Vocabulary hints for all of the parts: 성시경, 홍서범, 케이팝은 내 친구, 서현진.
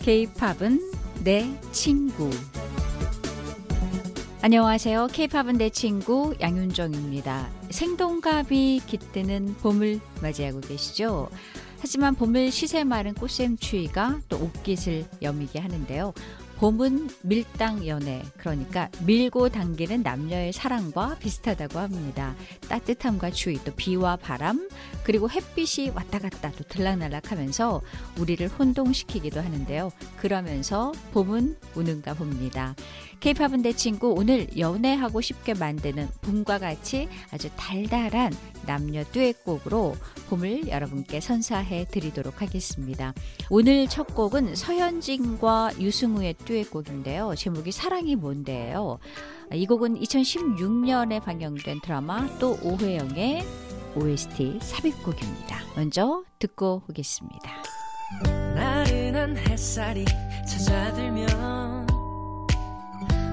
케이팝은 내 친구. 안녕하세요. 케이팝은 내 친구 양윤정입니다. 생동갑이 깃드는 봄을 맞이하고 계시죠. 하지만 봄을 시세 마른 꽃샘추위가 또 옷깃을 여미게 하는데요. 봄은 밀당연애, 그러니까 밀고 당기는 남녀의 사랑과 비슷하다고 합니다. 따뜻함과 추위, 또 비와 바람, 그리고 햇빛이 왔다 갔다 또 들락날락하면서 우리를 혼동시키기도 하는데요. 그러면서 봄은 우는가 봅니다. 케이팝은 내 친구, 오늘 연애하고 쉽게 만드는 봄과 같이 아주 달달한 남녀 듀엣곡으로 봄을 여러분께 선사해 드리도록 하겠습니다. 오늘 첫 곡은 서현진과 유승우의 듀엣곡인데요. 제목이 사랑이 뭔데예요. 이 곡은 2016년에 방영된 드라마 또 오혜영의 OST 삽입곡입니다. 먼저 듣고 오겠습니다. 나른한 햇살이 찾아들면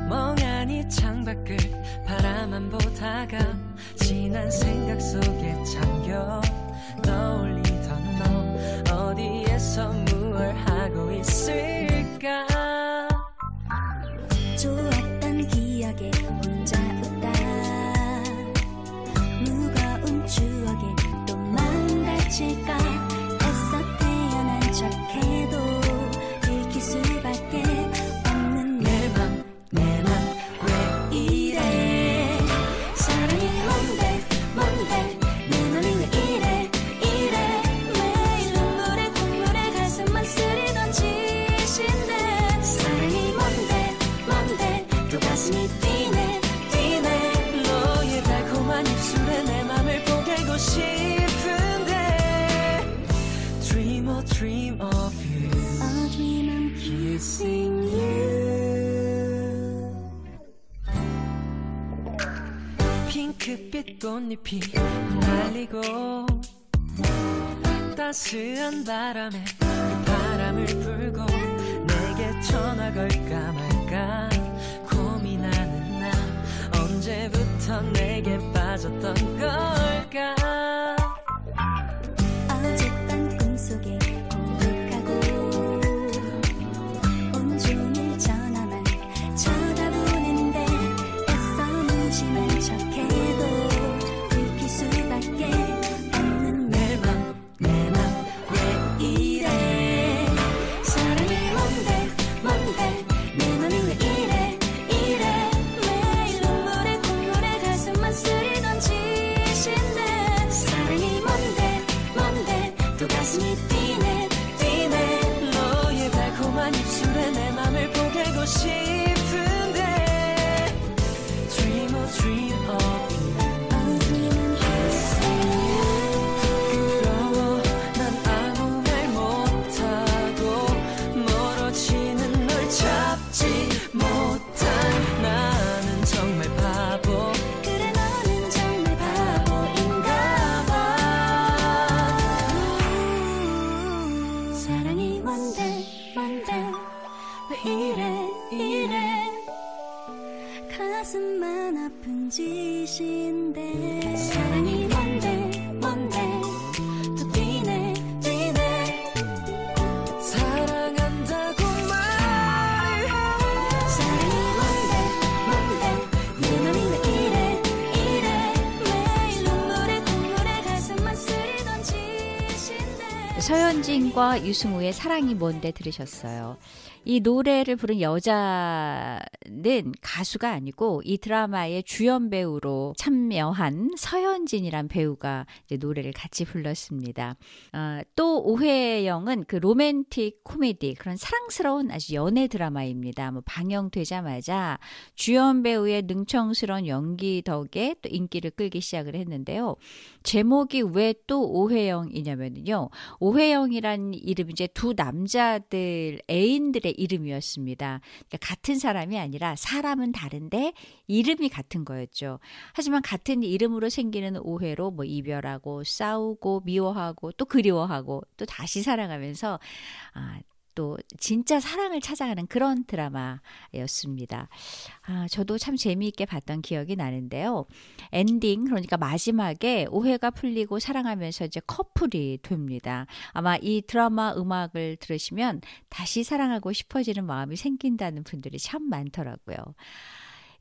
멍하니 창밖을 바라만 보다가 지난 생각 속에 잠겨 떠올리던 너 어디에서 무얼 하고 있을까. 좋았던 기억에 혼자 웃다 무거운 추억에 또 망가질까. 애써 태어난 척해도 들킬 수밖에 없는 내 맘 내 맘 왜 이래. 사랑이 뭔데 뭔데 내 맘이 왜 이래 이래. 매일 눈물에 콧물에 가슴만 쓰리던 짓인데 사랑이 뭔데 뭔데 또 가슴이 뛰네 뛰네. 너의 달콤한 입술에 내 맘을 보게고 싶은데 Dream or dream of you A dream I'm kissing you. 핑크빛 꽃잎이 날리고 따스한 바람에 그 바람을 불고 내게 전화 걸까 말까 고민하는 나 언제부터 내게 빠졌던 걸까. 어젯밤 꿈속에 서현진과 유승우의 사랑이 뭔데 들으셨어요. 이 노래를 부른 여자는 가수가 아니고 이 드라마의 주연 배우로 참여한 서현진이란 배우가 이제 노래를 같이 불렀습니다. 또 오혜영은 그 로맨틱 코미디, 그런 사랑스러운 아주 연애 드라마입니다. 뭐 방영되자마자 주연 배우의 능청스러운 연기 덕에 또 인기를 끌기 시작을 했는데요. 제목이 왜 또 오혜영이냐면요. 오혜영이란 이름 이제 두 남자들 애인들의 이름이었습니다. 그러니까 같은 사람이 아니라 사람은 다른데 이름이 같은 거였죠. 하지만 같은 이름으로 생기는 오해로 뭐 이별하고 싸우고 미워하고 또 그리워하고 또 다시 사랑하면서 또 진짜 사랑을 찾아가는 그런 드라마였습니다. 아, 저도 참 재미있게 봤던 기억이 나는데요. 엔딩, 그러니까 마지막에 오해가 풀리고 사랑하면서 이제 커플이 됩니다. 아마 이 드라마 음악을 들으시면 다시 사랑하고 싶어지는 마음이 생긴다는 분들이 참 많더라고요.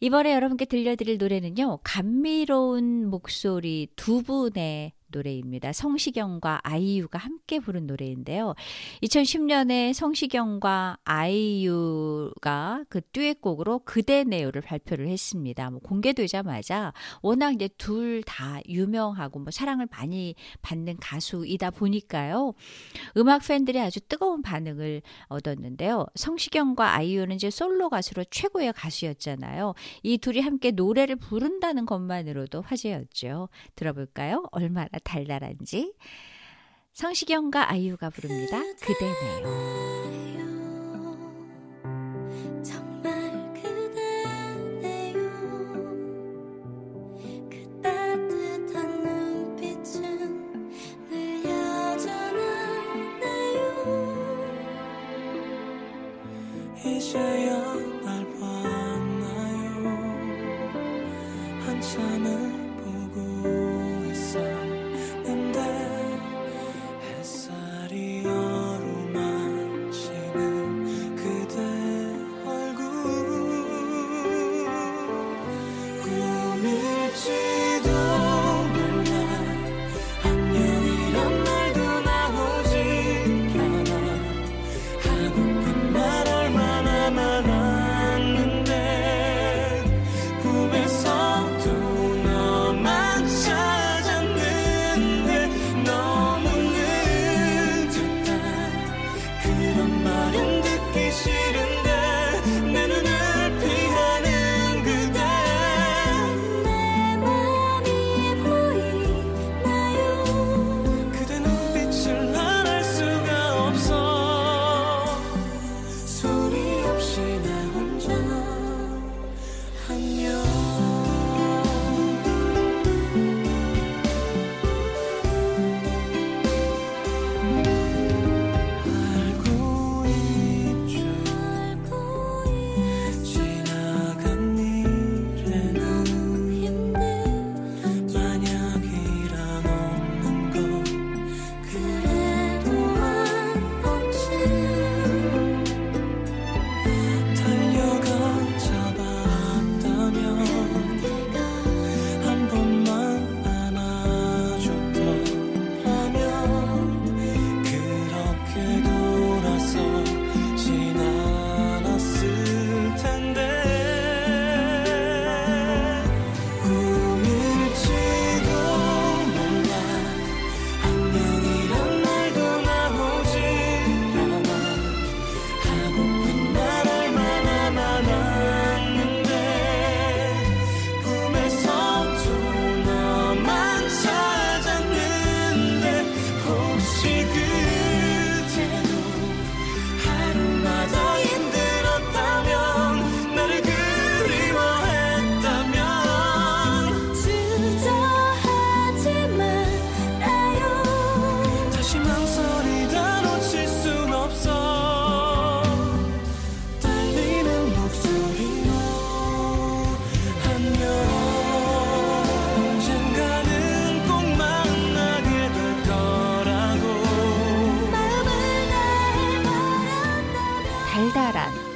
이번에 여러분께 들려드릴 노래는요. 감미로운 목소리 두 분의 노래입니다. 성시경과 아이유가 함께 부른 노래인데요. 2010년에 성시경과 아이유가 그 듀엣곡으로 그대 내요를 발표를 했습니다. 뭐 공개되자마자 워낙 이제 둘 다 유명하고 뭐 사랑을 많이 받는 가수이다 보니까요. 음악 팬들이 아주 뜨거운 반응을 얻었는데요. 성시경과 아이유는 이제 솔로 가수로 최고의 가수였잖아요. 이 둘이 함께 노래를 부른다는 것만으로도 화제였죠. 들어볼까요? 얼마나 달달한지. 성시경과 아이유가 부릅니다. 그대네요.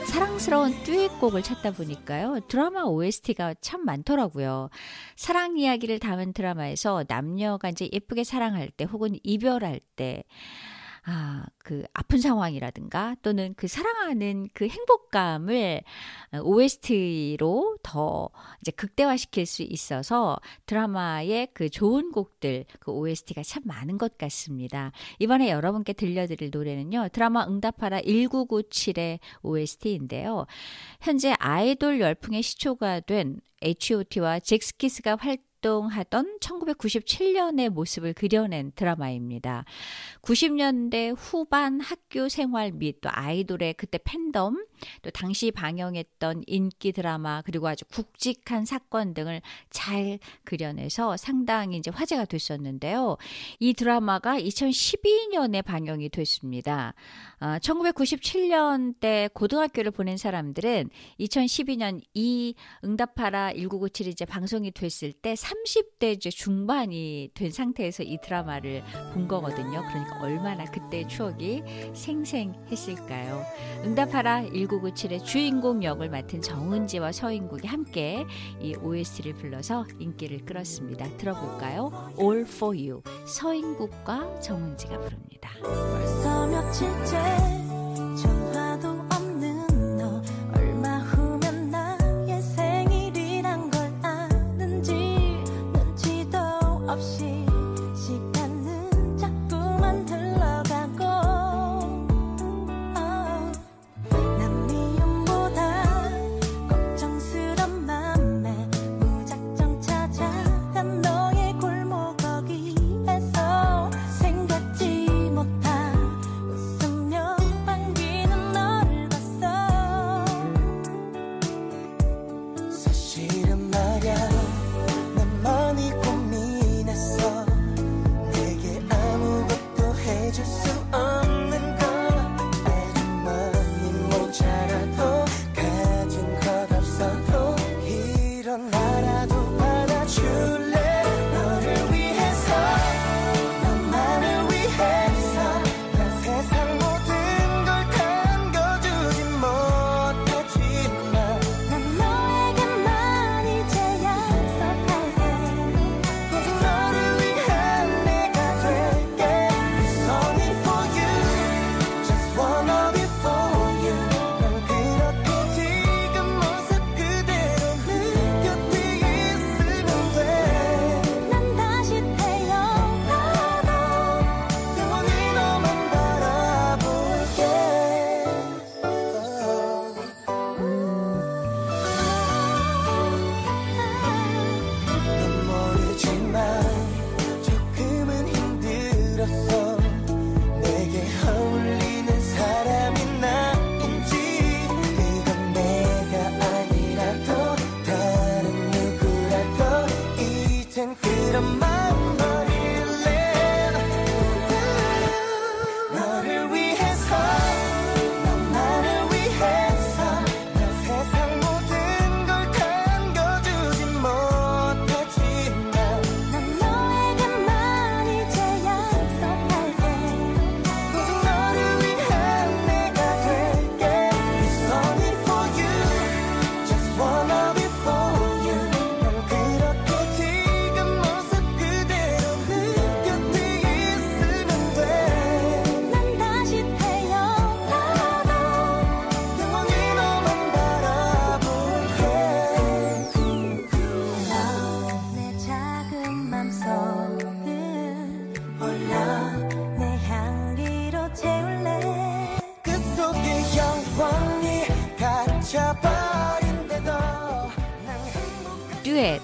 사랑스러운 듀엣곡을 찾다 보니까요. 드라마 OST가 참 많더라고요. 사랑 이야기를 담은 드라마에서 남녀가 이제 예쁘게 사랑할 때 혹은 이별할 때 그 아픈 상황이라든가 또는 그 사랑하는 그 행복감을 OST로 더 이제 극대화시킬 수 있어서 드라마의 그 좋은 곡들, 그 OST가 참 많은 것 같습니다. 이번에 여러분께 들려드릴 노래는요. 드라마 응답하라 1997의 OST인데요. 현재 아이돌 열풍의 시초가 된 H.O.T와 잭스키스가 활동 활동하던 1997년의 모습을 그려낸 드라마입니다. 90년대 후반 학교 생활 및 또 아이돌의 그때 팬덤, 또 당시 방영했던 인기 드라마, 그리고 아주 굵직한 사건 등을 잘 그려내서 상당히 이제 화제가 됐었는데요. 이 드라마가 2012년에 방영이 됐습니다. 1997년대 고등학교를 보낸 사람들은 2012년 이 응답하라 1997이 이제 방송이 됐을 때 30대 이제 중반이 된 상태에서 이 드라마를 본 거거든요. 그러니까 얼마나 그때의 추억이 생생했을까요? 응답하라 1997의 주인공 역을 맡은 정은지와 서인국이 함께 이 OST를 불러서 인기를 끌었습니다. 들어볼까요? All for you. 서인국과 정은지가 부릅니다. 벌써 며칠째 전화도 없는 너 얼마 후면 나의 생일이란 걸 아는지 눈치도 없이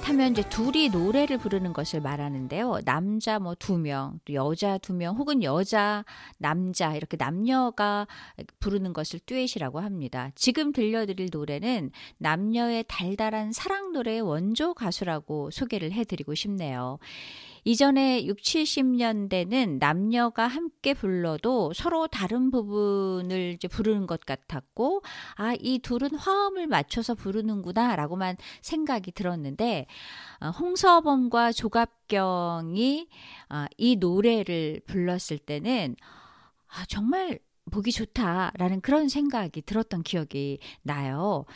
타면 이제 둘이 노래를 부르는 것을 말하는데요. 남자 뭐 2명, 또 여자 2명, 혹은 여자, 남자 이렇게 남녀가 부르는 것을 듀엣이라고 합니다. 지금 들려드릴 노래는 남녀의 달달한 사랑 노래의 원조 가수라고 소개를 해드리고 싶네요. 이전에 60-70년대는 남녀가 함께 불러도 서로 다른 부분을 이제 부르는 것 같았고, 아, 이 둘은 화음을 맞춰서 부르는구나 라고만 생각이 들었는데, 홍서범과 조갑경이 이 노래를 불렀을 때는 정말 보기 좋다라는 그런 생각이 들었던 기억이 나요.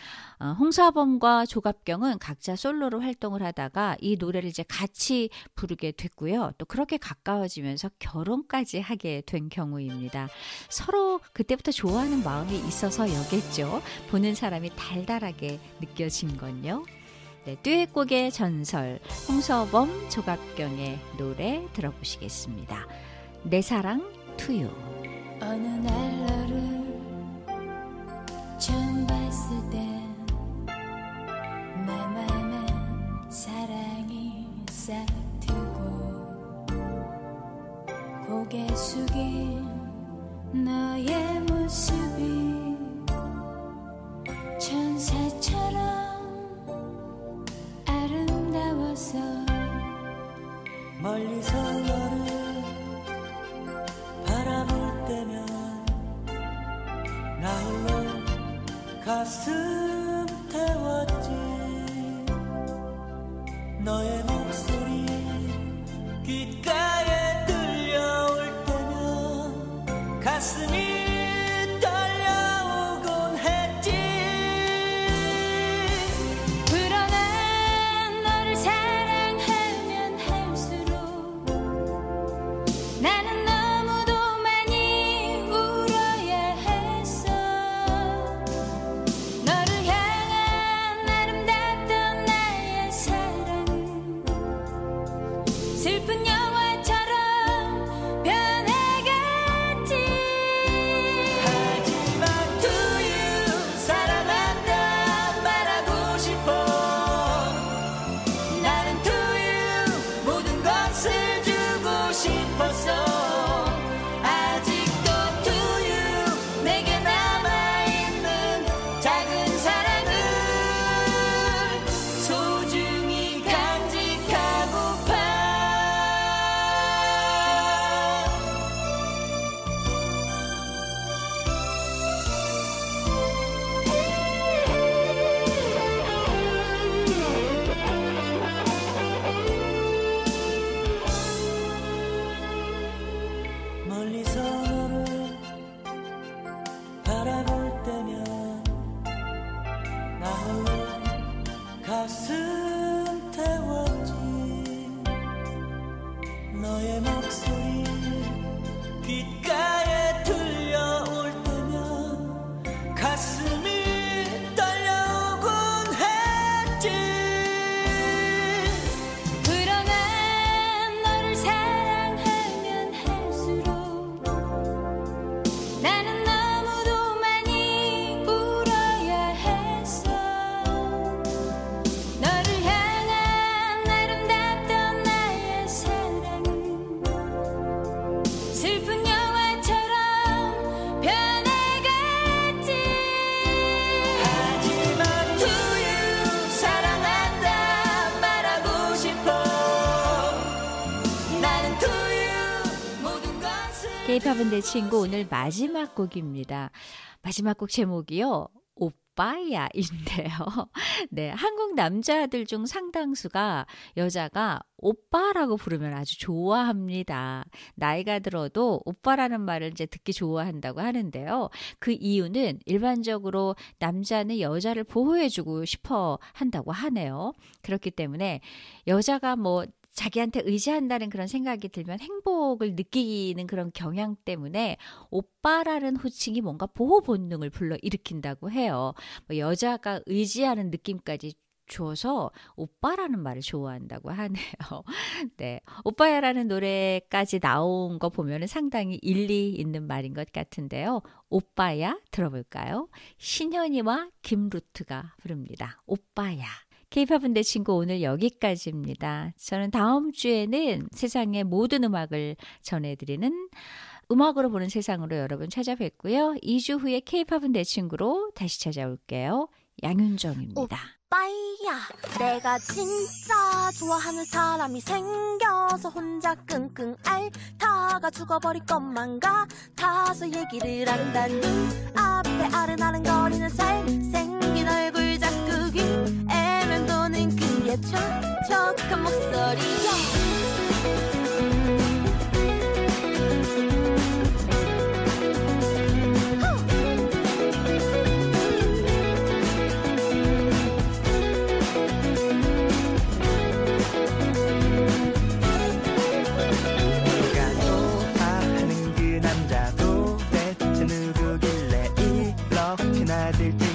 홍서범과 조갑경은 각자 솔로로 활동을 하다가 이 노래를 이제 같이 부르게 됐고요. 또 그렇게 가까워지면서 결혼까지 하게 된 경우입니다. 서로 그때부터 좋아하는 마음이 있어서였겠죠. 보는 사람이 달달하게 느껴진 건요. 네, 듀엣곡의 전설, 홍서범, 조갑경의 노래 들어보시겠습니다. 내 사랑 투유. 어느 날 너를 처음 봤을 때 내 맘엔 사랑이 가슴 태웠지 너의 목소리 귓가에 들려올 때면 가슴이 케이팝은 내 친구 오늘 마지막 곡입니다. 마지막 곡 제목이요. 오빠야인데요. 네, 한국 남자들 중 상당수가 여자가 오빠라고 부르면 아주 좋아합니다. 나이가 들어도 오빠라는 말을 이제 듣기 좋아한다고 하는데요. 그 이유는 일반적으로 남자는 여자를 보호해주고 싶어 한다고 하네요. 그렇기 때문에 여자가 뭐 자기한테 의지한다는 그런 생각이 들면 행복을 느끼는 그런 경향 때문에 오빠라는 호칭이 뭔가 보호 본능을 불러일으킨다고 해요. 뭐 여자가 의지하는 느낌까지 줘서 오빠라는 말을 좋아한다고 하네요. 네, 오빠야라는 노래까지 나온 거 보면 상당히 일리 있는 말인 것 같은데요. 오빠야 들어볼까요? 신현이와 김루트가 부릅니다. 오빠야. 케이팝은 내 친구 오늘 여기까지입니다. 저는 다음 주에는 세상의 모든 음악을 전해드리는 음악으로 보는 세상으로 여러분 찾아뵙고요. 2주 후에 케이팝은 내 친구로 다시 찾아올게요. 양윤정입니다. 오빠야, 내가 진짜 좋아하는 사람이 생겨서 혼자 끙끙 앓다가 죽어버릴 것만 같아서 얘기를 한다. 눈앞에 아른아른거리는 잘생긴 얼굴 자꾸 귀에 맴도는 그의 촉촉한 목소리야. I